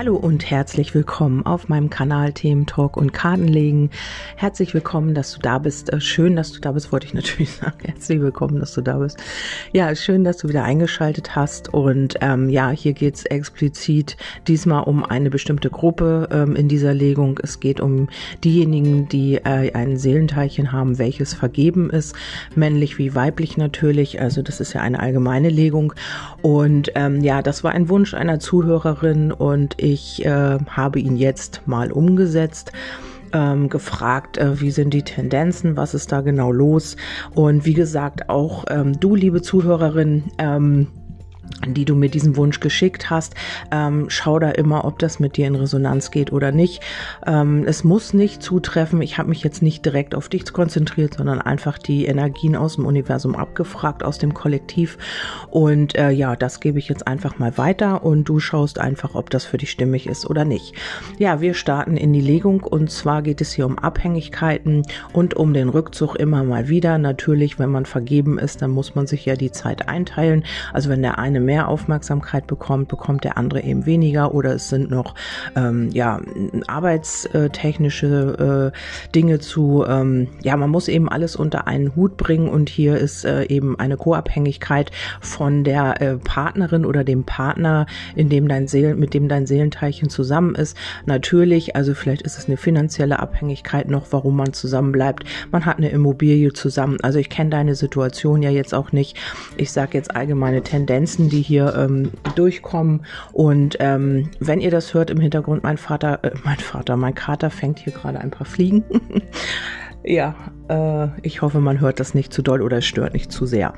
Hallo und herzlich willkommen auf meinem Kanal Themen Talk und Kartenlegen. Herzlich willkommen, dass du da bist. Schön, dass du da bist, wollte ich natürlich sagen. Herzlich willkommen, dass du da bist. Ja, schön, dass du wieder eingeschaltet hast. Und ja, hier geht es explizit diesmal um eine bestimmte Gruppe in dieser Legung. Es geht um diejenigen, die ein Seelenteilchen haben, welches vergeben ist. Männlich wie weiblich natürlich. Also das ist ja eine allgemeine Legung. Und ja, das war ein Wunsch einer Zuhörerin und ich habe ihn jetzt mal umgesetzt, gefragt, wie sind die Tendenzen, was ist da genau los? Und wie gesagt, auch du, liebe Zuhörerin, die du mit diesem Wunsch geschickt hast, schau da immer, ob das mit dir in Resonanz geht oder nicht. Es muss nicht zutreffen. Ich habe mich jetzt nicht direkt auf dich konzentriert, sondern einfach die Energien aus dem Universum abgefragt, aus dem Kollektiv. Und ja, das gebe ich jetzt einfach mal weiter und du schaust einfach, ob das für dich stimmig ist oder nicht. Ja, wir starten in die Legung und zwar geht es hier um Abhängigkeiten und um den Rückzug immer mal wieder. Natürlich, wenn man vergeben ist, dann muss man sich ja die Zeit einteilen. Also wenn der eine mehr Aufmerksamkeit bekommt der andere eben weniger oder es sind noch ja, arbeitstechnische Dinge zu, ja, man muss eben alles unter einen Hut bringen und hier ist eben eine Co-Abhängigkeit von der Partnerin oder dem Partner, mit dem dein Seelenteilchen zusammen ist. Natürlich, also vielleicht ist es eine finanzielle Abhängigkeit noch, warum man zusammen bleibt. Man hat eine Immobilie zusammen. Also ich kenne deine Situation ja jetzt auch nicht. Ich sage jetzt allgemeine Tendenzen, die hier durchkommen. Und wenn ihr das hört im Hintergrund, mein Kater fängt hier gerade ein paar Fliegen. Ja, ich hoffe, man hört das nicht zu doll oder stört nicht zu sehr.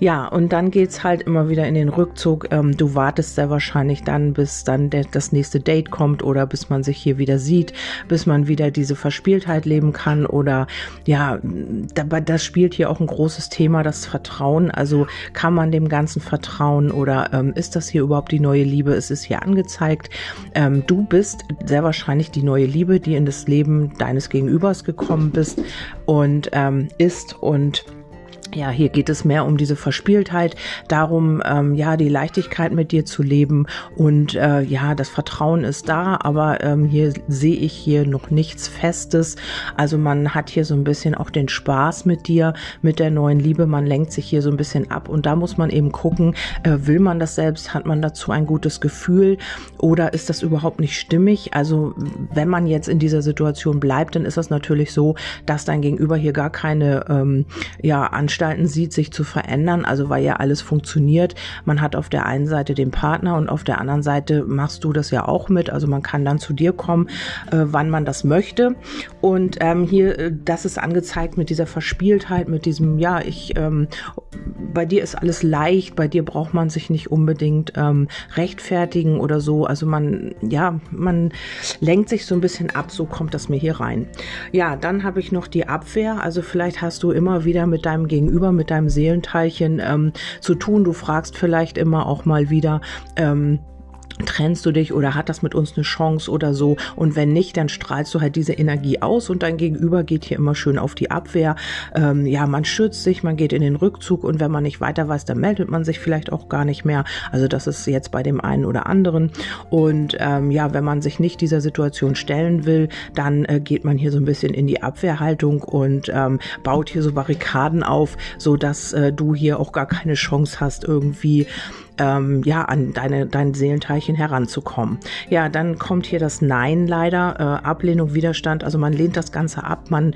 Ja, und dann geht's halt immer wieder in den Rückzug. Du wartest sehr wahrscheinlich dann, bis dann das nächste Date kommt oder bis man sich hier wieder sieht, bis man wieder diese Verspieltheit leben kann oder ja, das spielt hier auch ein großes Thema, das Vertrauen. Also kann man dem Ganzen vertrauen oder ist das hier überhaupt die neue Liebe? Es ist hier angezeigt. Du bist sehr wahrscheinlich die neue Liebe, die in das Leben deines Gegenübers gekommen bist. Und ja, hier geht es mehr um diese Verspieltheit, darum, ja, die Leichtigkeit mit dir zu leben und ja, das Vertrauen ist da, aber hier sehe ich hier noch nichts Festes. Also man hat hier so ein bisschen auch den Spaß mit dir, mit der neuen Liebe, man lenkt sich hier so ein bisschen ab und da muss man eben gucken, will man das selbst, hat man dazu ein gutes Gefühl oder ist das überhaupt nicht stimmig? Also wenn man jetzt in dieser Situation bleibt, dann ist das natürlich so, dass dein Gegenüber hier gar keine, ja, sieht, sich zu verändern, also weil ja alles funktioniert. Man hat auf der einen Seite den Partner und auf der anderen Seite machst du das ja auch mit, also man kann dann zu dir kommen, wann man das möchte und hier, das ist angezeigt mit dieser Verspieltheit, mit diesem, ja, bei dir ist alles leicht, bei dir braucht man sich nicht unbedingt rechtfertigen oder so, also man, ja, man lenkt sich so ein bisschen ab, so kommt das mir hier rein. Ja, dann habe ich noch die Abwehr, also vielleicht hast du immer wieder mit deinem Gegenüber, mit deinem Seelenteilchen zu tun. Du fragst vielleicht immer auch mal wieder, trennst du dich oder hat das mit uns eine Chance oder so? Und wenn nicht, dann strahlst du halt diese Energie aus und dein Gegenüber geht hier immer schön auf die Abwehr. Ja, man schützt sich, man geht in den Rückzug und wenn man nicht weiter weiß, dann meldet man sich vielleicht auch gar nicht mehr. Also das ist jetzt bei dem einen oder anderen. Und ja, wenn man sich nicht dieser Situation stellen will, dann geht man hier so ein bisschen in die Abwehrhaltung und baut hier so Barrikaden auf, sodass du hier auch gar keine Chance hast, irgendwie ja, an dein Seelenteilchen heranzukommen. Ja, dann kommt hier das Nein leider, Ablehnung, Widerstand, also man lehnt das Ganze ab, man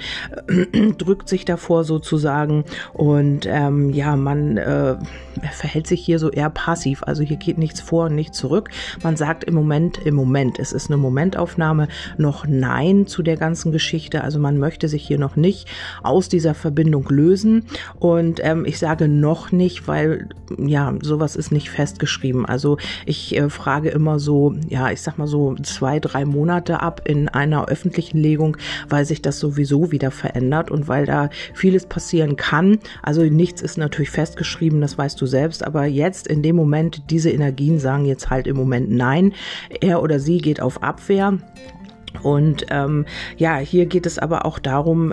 drückt sich davor sozusagen und ja, man verhält sich hier so eher passiv, also hier geht nichts vor und nichts zurück. Man sagt im Moment, es ist eine Momentaufnahme, noch Nein zu der ganzen Geschichte, also man möchte sich hier noch nicht aus dieser Verbindung lösen und ich sage noch nicht, weil ja, sowas ist nicht festgeschrieben. Also ich frage immer so, ja, ich sag mal so 2-3 Monate ab in einer öffentlichen Legung, weil sich das sowieso wieder verändert und weil da vieles passieren kann. Also nichts ist natürlich festgeschrieben, das weißt du selbst, aber jetzt in dem Moment, diese Energien sagen jetzt halt im Moment Nein. Er oder sie geht auf Abwehr und ja, hier geht es aber auch darum,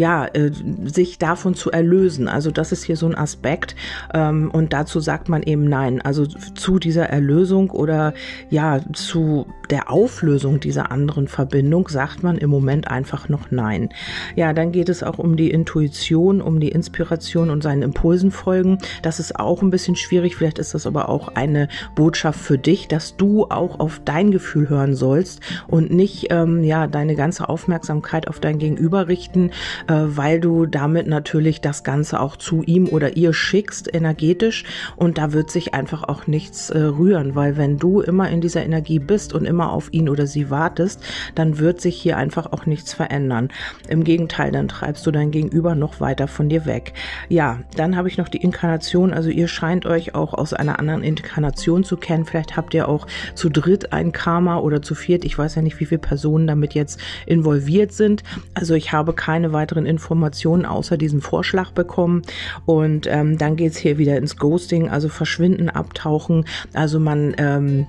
ja, sich davon zu erlösen. Also das ist hier so ein Aspekt, und dazu sagt man eben nein. Also zu dieser Erlösung oder ja, zu der Auflösung dieser anderen Verbindung sagt man im Moment einfach noch nein. Ja, dann geht es auch um die Intuition, um die Inspiration und seinen Impulsen folgen. Das ist auch ein bisschen schwierig. Vielleicht ist das aber auch eine Botschaft für dich, dass du auch auf dein Gefühl hören sollst und nicht ja, deine ganze Aufmerksamkeit auf dein Gegenüber richten, weil du damit natürlich das Ganze auch zu ihm oder ihr schickst energetisch, und da wird sich einfach auch nichts rühren, weil wenn du immer in dieser Energie bist und immer auf ihn oder sie wartest, dann wird sich hier einfach auch nichts verändern. Im Gegenteil, dann treibst du dein Gegenüber noch weiter von dir weg. Ja, dann habe ich noch die Inkarnation, also ihr scheint euch auch aus einer anderen Inkarnation zu kennen. Vielleicht habt ihr auch zu dritt ein Karma oder zu viert. Ich weiß ja nicht, wie viele Personen damit jetzt involviert sind. Also ich habe keine weiteren Informationen außer diesem Vorschlag bekommen. Und dann geht es hier wieder ins Ghosting, also verschwinden, abtauchen. Also man...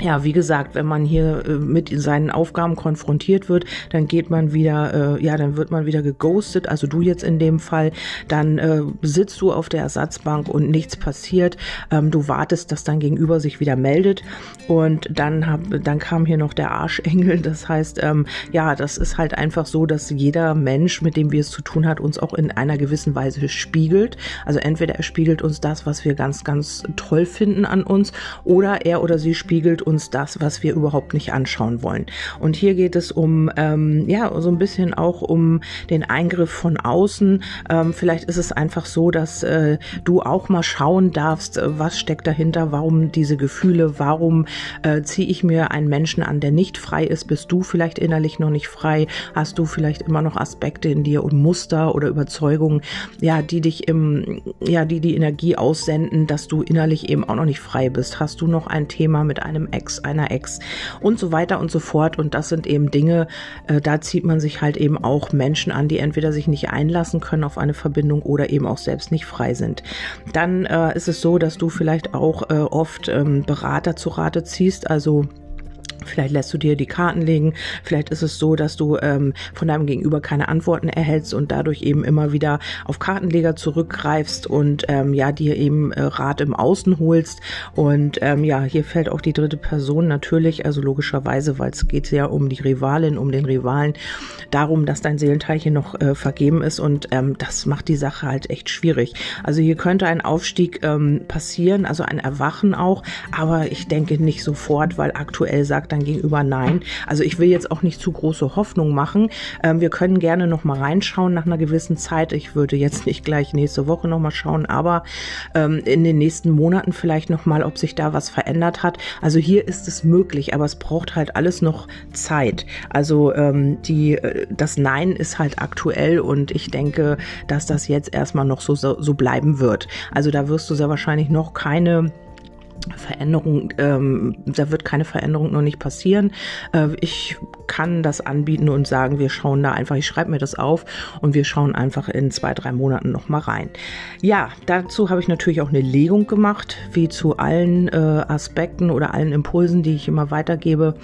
ja, wie gesagt, wenn man hier mit seinen Aufgaben konfrontiert wird, dann geht man wieder, ja, dann wird man wieder geghostet, also du jetzt in dem Fall, dann sitzt du auf der Ersatzbank und nichts passiert, du wartest, dass dein Gegenüber sich wieder meldet, und dann kam hier noch der Arschengel, das heißt, ja, das ist halt einfach so, dass jeder Mensch, mit dem wir es zu tun hat, uns auch in einer gewissen Weise spiegelt, also entweder er spiegelt uns das, was wir ganz, ganz toll finden an uns, oder er oder sie spiegelt uns das, was wir überhaupt nicht anschauen wollen. Und hier geht es um, ja, so ein bisschen auch um den Eingriff von außen. Vielleicht ist es einfach so, dass du auch mal schauen darfst, was steckt dahinter, warum diese Gefühle, warum ziehe ich mir einen Menschen an, der nicht frei ist? Bist du vielleicht innerlich noch nicht frei? Hast du vielleicht immer noch Aspekte in dir und Muster oder Überzeugungen, ja, die dich ja, die Energie aussenden, dass du innerlich eben auch noch nicht frei bist? Hast du noch ein Thema mit einem Ex, einer Ex und so weiter und so fort, und das sind eben Dinge, da zieht man sich halt eben auch Menschen an, die entweder sich nicht einlassen können auf eine Verbindung oder eben auch selbst nicht frei sind. Dann ist es so, dass du vielleicht auch oft Berater zu Rate ziehst, also vielleicht lässt du dir die Karten legen, vielleicht ist es so, dass du von deinem Gegenüber keine Antworten erhältst und dadurch eben immer wieder auf Kartenleger zurückgreifst und ja, dir eben Rat im Außen holst, und ja, hier fällt auch die dritte Person natürlich, also logischerweise, weil es geht ja um die Rivalin, um den Rivalen, darum, dass dein Seelenteilchen noch vergeben ist, und das macht die Sache halt echt schwierig. Also hier könnte ein Aufstieg passieren, also ein Erwachen auch, aber ich denke nicht sofort, weil aktuell sagt dann gegenüber nein. Also ich will jetzt auch nicht zu große Hoffnung machen. Wir können gerne nochmal reinschauen nach einer gewissen Zeit. Ich würde jetzt nicht gleich nächste Woche nochmal schauen, aber in den nächsten Monaten vielleicht nochmal, ob sich da was verändert hat. Also hier ist es möglich, aber es braucht halt alles noch Zeit. Also das Nein ist halt aktuell, und ich denke, dass das jetzt erstmal noch so bleiben wird. Also da wirst du sehr wahrscheinlich noch keine Veränderung, da wird keine Veränderung noch nicht passieren. Ich kann das anbieten und sagen, wir schauen da einfach, ich schreibe mir das auf und wir schauen einfach in 2-3 Monaten nochmal rein. Ja, dazu habe ich natürlich auch eine Legung gemacht, wie zu allen Aspekten oder allen Impulsen, die ich immer weitergebe.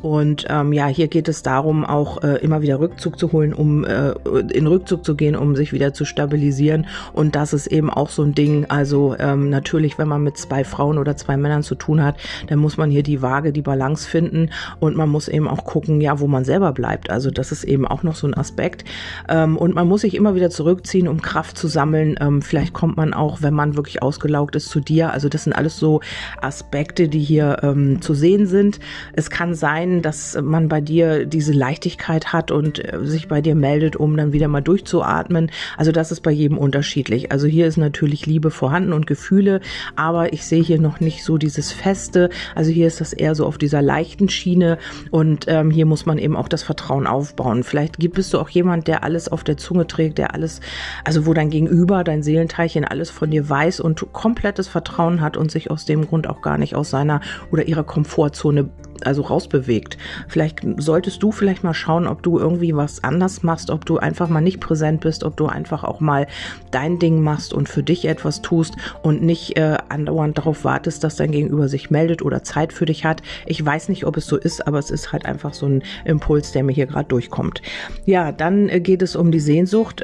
Und ja, hier geht es darum, auch immer wieder Rückzug zu holen, um in Rückzug zu gehen, um sich wieder zu stabilisieren. Und das ist eben auch so ein Ding. Also natürlich, wenn man mit 2 Frauen oder 2 Männern zu tun hat, dann muss man hier die Waage, die Balance finden. Und man muss eben auch gucken, ja, wo man selber bleibt. Also das ist eben auch noch so ein Aspekt. Und man muss sich immer wieder zurückziehen, um Kraft zu sammeln. Vielleicht kommt man auch, wenn man wirklich ausgelaugt ist, zu dir. Also das sind alles so Aspekte, die hier zu sehen sind. Es kann sein, dass man bei dir diese Leichtigkeit hat und sich bei dir meldet, um dann wieder mal durchzuatmen. Also das ist bei jedem unterschiedlich. Also hier ist natürlich Liebe vorhanden und Gefühle, aber ich sehe hier noch nicht so dieses Feste. Also hier ist das eher so auf dieser leichten Schiene, und hier muss man eben auch das Vertrauen aufbauen. Vielleicht bist du auch jemand, der alles auf der Zunge trägt, der alles, also wo dein Gegenüber, dein Seelenteilchen alles von dir weiß und komplettes Vertrauen hat und sich aus dem Grund auch gar nicht aus seiner oder ihrer Komfortzone also rausbewegt. Vielleicht solltest du vielleicht mal schauen, ob du irgendwie was anders machst, ob du einfach mal nicht präsent bist, ob du einfach auch mal dein Ding machst und für dich etwas tust und nicht andauernd darauf wartest, dass dein Gegenüber sich meldet oder Zeit für dich hat. Ich weiß nicht, ob es so ist, aber es ist halt einfach so ein Impuls, der mir hier gerade durchkommt. Ja, dann geht es um die Sehnsucht.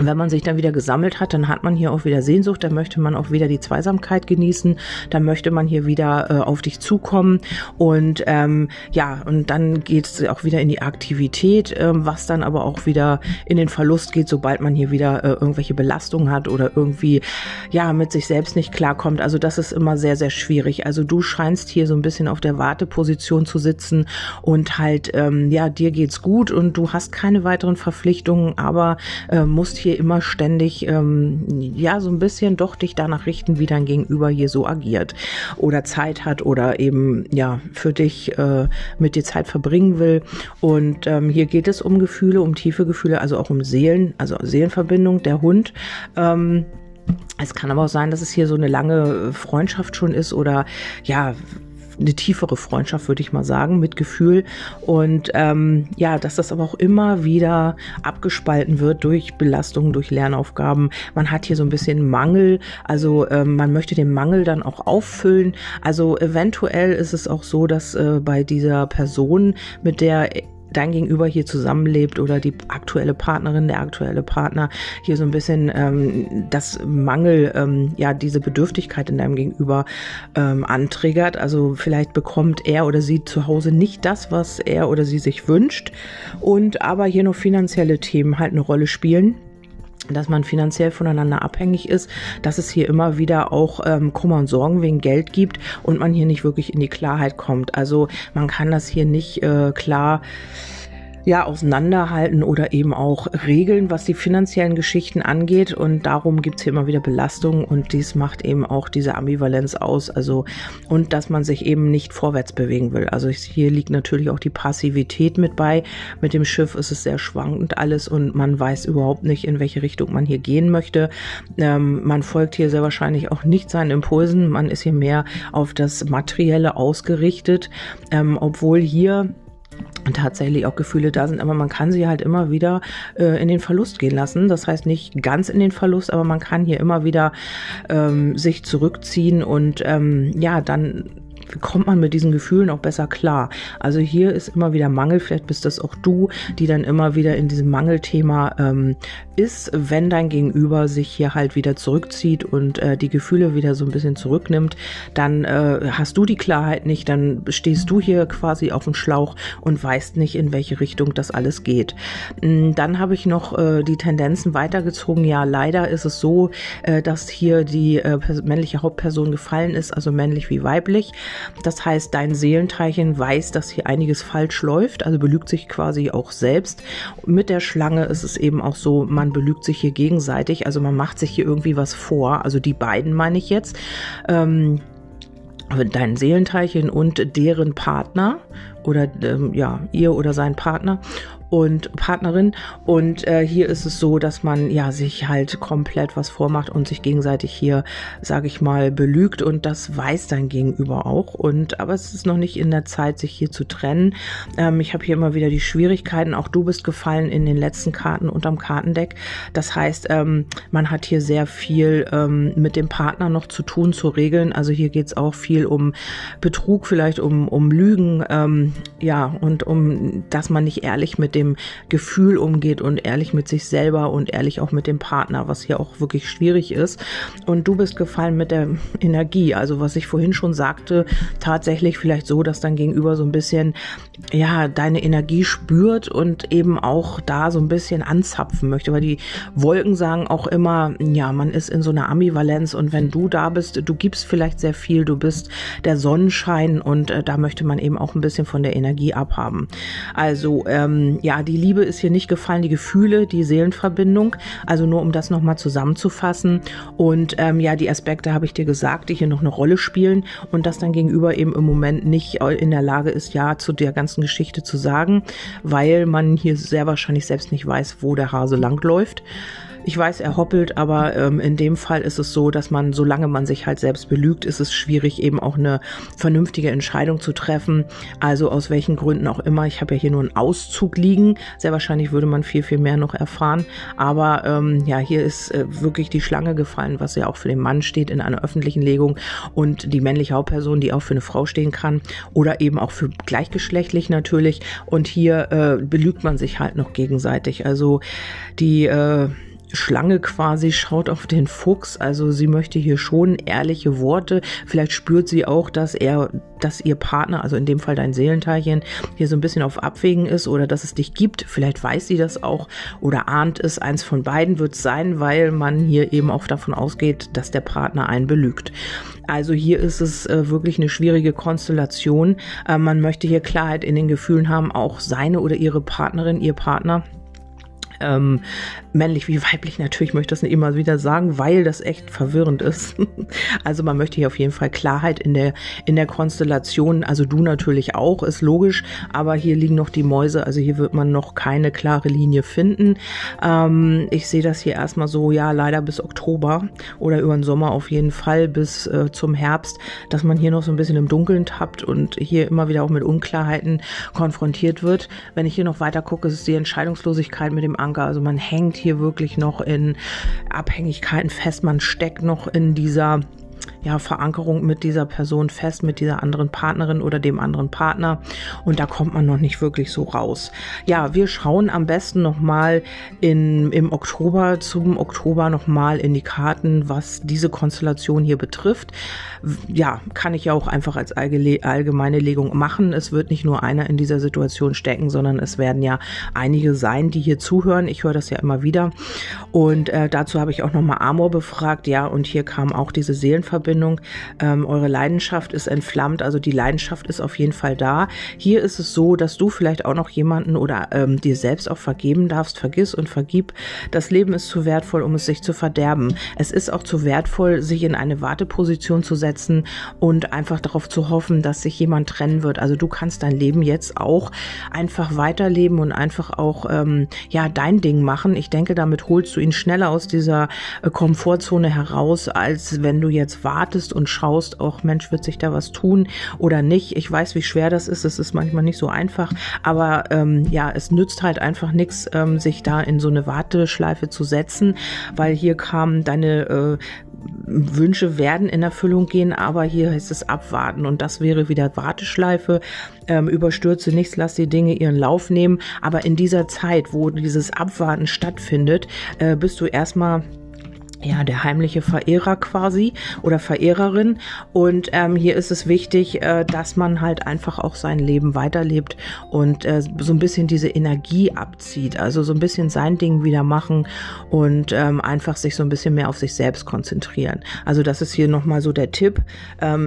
Wenn man sich dann wieder gesammelt hat, dann hat man hier auch wieder Sehnsucht, dann möchte man auch wieder die Zweisamkeit genießen, dann möchte man hier wieder auf dich zukommen und ja, und dann geht es auch wieder in die Aktivität, was dann aber auch wieder in den Verlust geht, sobald man hier wieder irgendwelche Belastungen hat oder irgendwie ja mit sich selbst nicht klarkommt. Also das ist immer sehr, sehr schwierig. Also du scheinst hier so ein bisschen auf der Warteposition zu sitzen und halt, ja, dir geht's gut und du hast keine weiteren Verpflichtungen, aber musst hier immer ständig, ja, so ein bisschen doch dich danach richten, wie dein Gegenüber hier so agiert oder Zeit hat oder eben, ja, für dich mit dir Zeit verbringen will. Und hier geht es um Gefühle, um tiefe Gefühle, also auch um Seelen, also Seelenverbindung, der Hund. Es kann aber auch sein, dass es hier so eine lange Freundschaft schon ist oder, ja, eine tiefere Freundschaft, würde ich mal sagen, mit Gefühl und ja, dass das aber auch immer wieder abgespalten wird durch Belastungen, durch Lernaufgaben. Man hat hier so ein bisschen Mangel, also man möchte den Mangel dann auch auffüllen. Also eventuell ist es auch so, dass bei dieser Person, mit der dein Gegenüber hier zusammenlebt oder die aktuelle Partnerin, der aktuelle Partner hier so ein bisschen das Mangel, ja, diese Bedürftigkeit in deinem Gegenüber antriggert. Also vielleicht bekommt er oder sie zu Hause nicht das, was er oder sie sich wünscht und aber hier noch finanzielle Themen halt eine Rolle spielen, dass man finanziell voneinander abhängig ist, dass es hier immer wieder auch Kummer und Sorgen wegen Geld gibt und man hier nicht wirklich in die Klarheit kommt. Also man kann das hier nicht klar, ja, auseinanderhalten oder eben auch regeln, was die finanziellen Geschichten angeht, und darum gibt es hier immer wieder Belastungen und dies macht eben auch diese Ambivalenz aus, also und dass man sich eben nicht vorwärts bewegen will. Also hier liegt natürlich auch die Passivität mit bei. Mit dem Schiff ist es sehr schwankend alles und man weiß überhaupt nicht, in welche Richtung man hier gehen möchte. Man folgt hier sehr wahrscheinlich auch nicht seinen Impulsen, man ist hier mehr auf das Materielle ausgerichtet, obwohl hier tatsächlich auch Gefühle da sind, aber man kann sie halt immer wieder in den Verlust gehen lassen. Das heißt nicht ganz in den Verlust, aber man kann hier immer wieder sich zurückziehen und ja, dann kommt man mit diesen Gefühlen auch besser klar. Also hier ist immer wieder Mangel, vielleicht bist das auch du, die dann immer wieder in diesem Mangelthema ist, wenn dein Gegenüber sich hier halt wieder zurückzieht und die Gefühle wieder so ein bisschen zurücknimmt, dann hast du die Klarheit nicht, dann stehst du hier quasi auf dem Schlauch und weißt nicht, in welche Richtung das alles geht. Dann habe ich noch die Tendenzen weitergezogen. Ja, leider ist es so, dass hier die männliche Hauptperson gefallen ist, also männlich wie weiblich. Das heißt, dein Seelenteilchen weiß, dass hier einiges falsch läuft, also belügt sich quasi auch selbst. Mit der Schlange ist es eben auch so, man belügt sich hier gegenseitig, also man macht sich hier irgendwie was vor, also die beiden meine ich jetzt, dein Seelenteilchen und deren Partner oder ja, ihr oder sein Partner und Partnerin, und hier ist es so, dass man ja sich halt komplett was vormacht und sich gegenseitig hier, sage ich mal, belügt, und das weiß dein Gegenüber auch, und aber es ist noch nicht in der Zeit, sich hier zu trennen. Ich habe hier immer wieder die Schwierigkeiten, auch du bist gefallen in den letzten Karten unterm Kartendeck, das heißt, man hat hier sehr viel mit dem Partner noch zu tun, zu regeln, also hier geht es auch viel um Betrug, vielleicht um Lügen, ja, und um, dass man nicht ehrlich mit dem Gefühl umgeht und ehrlich mit sich selber und ehrlich auch mit dem Partner, was hier auch wirklich schwierig ist. Und du bist gefallen mit der Energie, also was ich vorhin schon sagte, tatsächlich vielleicht so, dass dein Gegenüber so ein bisschen, ja, deine Energie spürt und eben auch da so ein bisschen anzapfen möchte, weil die Wolken sagen auch immer, ja, man ist in so einer Ambivalenz, und wenn du da bist, du gibst vielleicht sehr viel, du bist der Sonnenschein, und da möchte man eben auch ein bisschen von der Energie abhaben. Also, ja, die Liebe ist hier nicht gefallen, die Gefühle, die Seelenverbindung, also nur um das nochmal zusammenzufassen, und ja, die Aspekte habe ich dir gesagt, die hier noch eine Rolle spielen, und dass dein Gegenüber eben im Moment nicht in der Lage ist, ja, zu der ganzen Geschichte zu sagen, weil man hier sehr wahrscheinlich selbst nicht weiß, wo der Hase langläuft. Ich weiß, er hoppelt, aber in dem Fall ist es so, dass man, solange man sich halt selbst belügt, ist es schwierig, eben auch eine vernünftige Entscheidung zu treffen. Also aus welchen Gründen auch immer. Ich habe ja hier nur einen Auszug liegen. Sehr wahrscheinlich würde man viel, viel mehr noch erfahren. Aber ja, hier ist wirklich die Schlange gefallen, was ja auch für den Mann steht in einer öffentlichen Legung. Und die männliche Hauptperson, die auch für eine Frau stehen kann oder eben auch für gleichgeschlechtlich natürlich. Und hier belügt man sich halt noch gegenseitig. Also die Schlange quasi schaut auf den Fuchs, also sie möchte hier schon ehrliche Worte. Vielleicht spürt sie auch, dass ihr Partner, also in dem Fall dein Seelenteilchen, hier so ein bisschen auf Abwägen ist oder dass es dich gibt. Vielleicht weiß sie das auch oder ahnt es. Eins von beiden wird es sein, weil man hier eben auch davon ausgeht, dass der Partner einen belügt. Also hier ist es wirklich eine schwierige Konstellation. Man möchte hier Klarheit in den Gefühlen haben, auch seine oder ihre Partnerin, ihr Partner. Männlich wie weiblich natürlich, möchte ich das immer wieder sagen, weil das echt verwirrend ist. Also man möchte hier auf jeden Fall Klarheit in der Konstellation, also du natürlich auch, ist logisch, aber hier liegen noch die Mäuse, also hier wird man noch keine klare Linie finden. Ich sehe das hier erstmal so, ja, leider bis Oktober oder über den Sommer auf jeden Fall bis zum Herbst, dass man hier noch so ein bisschen im Dunkeln tappt und hier immer wieder auch mit Unklarheiten konfrontiert wird. Wenn ich hier noch weiter gucke, ist die Entscheidungslosigkeit mit dem Angst. Also man hängt hier wirklich noch in Abhängigkeiten fest, man steckt noch in dieser Verankerung mit dieser Person fest, mit dieser anderen Partnerin oder dem anderen Partner, und da kommt man noch nicht wirklich so raus. Ja, wir schauen am besten nochmal zum Oktober nochmal in die Karten, was diese Konstellation hier betrifft. Ja, kann ich ja auch einfach als allgemeine Legung machen. Es wird nicht nur einer in dieser Situation stecken, sondern es werden ja einige sein, die hier zuhören. Ich höre das ja immer wieder, und dazu habe ich auch nochmal Amor befragt, ja, und hier kam auch diese Seelenverbindung. Eure Leidenschaft ist entflammt, also die Leidenschaft ist auf jeden Fall da. Hier ist es so, dass du vielleicht auch noch jemanden oder dir selbst auch vergeben darfst. Vergiss und vergib. Das Leben ist zu wertvoll, um es sich zu verderben. Es ist auch zu wertvoll, sich in eine Warteposition zu setzen und einfach darauf zu hoffen, dass sich jemand trennen wird. Also du kannst dein Leben jetzt auch einfach weiterleben und einfach auch dein Ding machen. Ich denke, damit holst du ihn schneller aus dieser Komfortzone heraus, als wenn du jetzt wartest und schaust, auch Mensch, wird sich da was tun oder nicht. Ich weiß, wie schwer das ist. Es ist manchmal nicht so einfach, aber es nützt halt einfach nichts, sich da in so eine Warteschleife zu setzen, weil hier kamen deine Wünsche werden in Erfüllung gehen, aber hier heißt es abwarten, und das wäre wieder Warteschleife. Überstürze nichts, lass die Dinge ihren Lauf nehmen, aber in dieser Zeit, wo dieses Abwarten stattfindet, bist du erstmal der heimliche Verehrer quasi oder Verehrerin, und hier ist es wichtig, dass man halt einfach auch sein Leben weiterlebt und so ein bisschen diese Energie abzieht, also so ein bisschen sein Ding wieder machen und einfach sich so ein bisschen mehr auf sich selbst konzentrieren. Also das ist hier nochmal so der Tipp.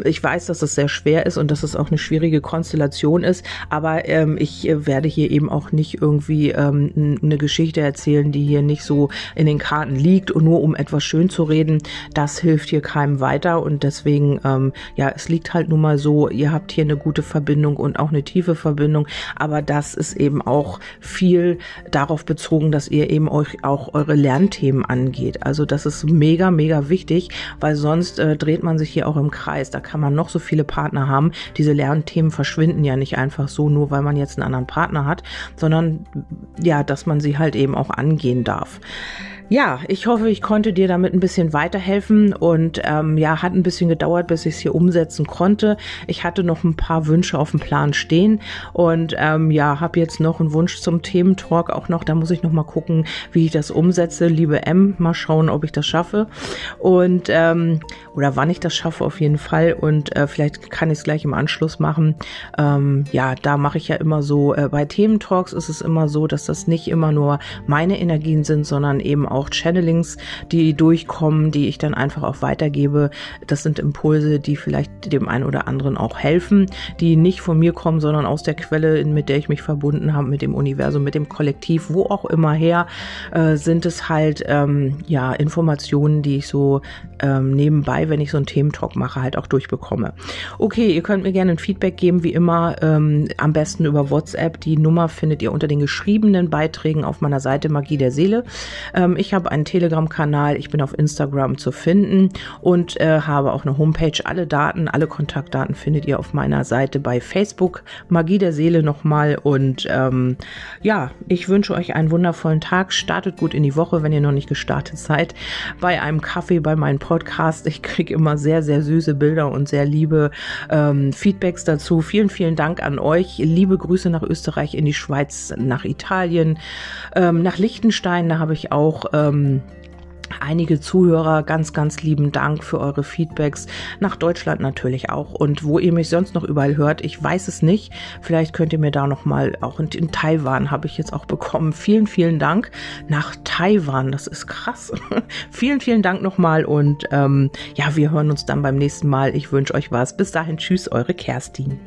Ich weiß, dass es sehr schwer ist und dass es auch eine schwierige Konstellation ist, aber ich werde hier eben auch nicht irgendwie eine Geschichte erzählen, die hier nicht so in den Karten liegt und nur um etwas schön zu reden. Das hilft hier keinem weiter, und deswegen, es liegt halt nun mal so, ihr habt hier eine gute Verbindung und auch eine tiefe Verbindung, aber das ist eben auch viel darauf bezogen, dass ihr eben euch auch eure Lernthemen angeht. Also das ist mega, mega wichtig, weil sonst dreht man sich hier auch im Kreis. Da kann man noch so viele Partner haben. Diese Lernthemen verschwinden ja nicht einfach so, nur weil man jetzt einen anderen Partner hat, sondern ja, dass man sie halt eben auch angehen darf. Ja, ich hoffe, ich konnte dir damit ein bisschen weiterhelfen, und hat ein bisschen gedauert, bis ich es hier umsetzen konnte. Ich hatte noch ein paar Wünsche auf dem Plan stehen und habe jetzt noch einen Wunsch zum Thementalk auch noch. Da muss ich noch mal gucken, wie ich das umsetze, liebe M. Mal schauen, ob ich das schaffe und oder wann ich das schaffe auf jeden Fall, und vielleicht kann ich es gleich im Anschluss machen. Da mache ich ja immer so, bei Thementalks ist es immer so, dass das nicht immer nur meine Energien sind, sondern eben auch Channelings, die durchkommen, die ich dann einfach auch weitergebe. Das sind Impulse, die vielleicht dem einen oder anderen auch helfen, die nicht von mir kommen, sondern aus der Quelle, mit der ich mich verbunden habe, mit dem Universum, mit dem Kollektiv, wo auch immer her, sind es halt Informationen, die ich so nebenbei, wenn ich so einen Thementalk mache, halt auch durchbekomme. Okay, ihr könnt mir gerne ein Feedback geben, wie immer, am besten über WhatsApp. Die Nummer findet ihr unter den geschriebenen Beiträgen auf meiner Seite Magie der Seele. Ich Ich habe einen Telegram-Kanal, ich bin auf Instagram zu finden und habe auch eine Homepage. Alle Daten, alle Kontaktdaten findet ihr auf meiner Seite bei Facebook. Magie der Seele nochmal. Und ja, ich wünsche euch einen wundervollen Tag. Startet gut in die Woche, wenn ihr noch nicht gestartet seid. Bei einem Kaffee, bei meinem Podcast. Ich kriege immer sehr, sehr süße Bilder und sehr liebe Feedbacks dazu. Vielen, vielen Dank an euch. Liebe Grüße nach Österreich, in die Schweiz, nach Italien, nach Liechtenstein. Da habe ich auch einige Zuhörer, ganz, ganz lieben Dank für eure Feedbacks, nach Deutschland natürlich auch, und wo ihr mich sonst noch überall hört, ich weiß es nicht, vielleicht könnt ihr mir da nochmal, auch in Taiwan habe ich jetzt auch bekommen, vielen, vielen Dank nach Taiwan, das ist krass, vielen, vielen Dank nochmal und ja, wir hören uns dann beim nächsten Mal, ich wünsche euch was, bis dahin, tschüss, eure Kerstin.